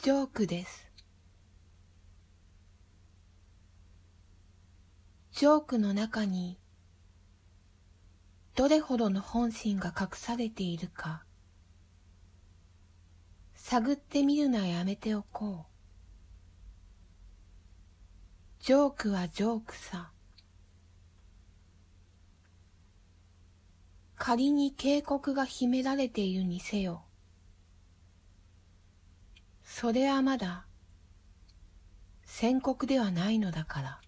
ジョークです。ジョークの中にどれほどの本心が隠されているか探ってみるのはやめておこう。ジョークはジョークさ。仮に警告が秘められているにせよ、それはまだ宣告ではないのだから。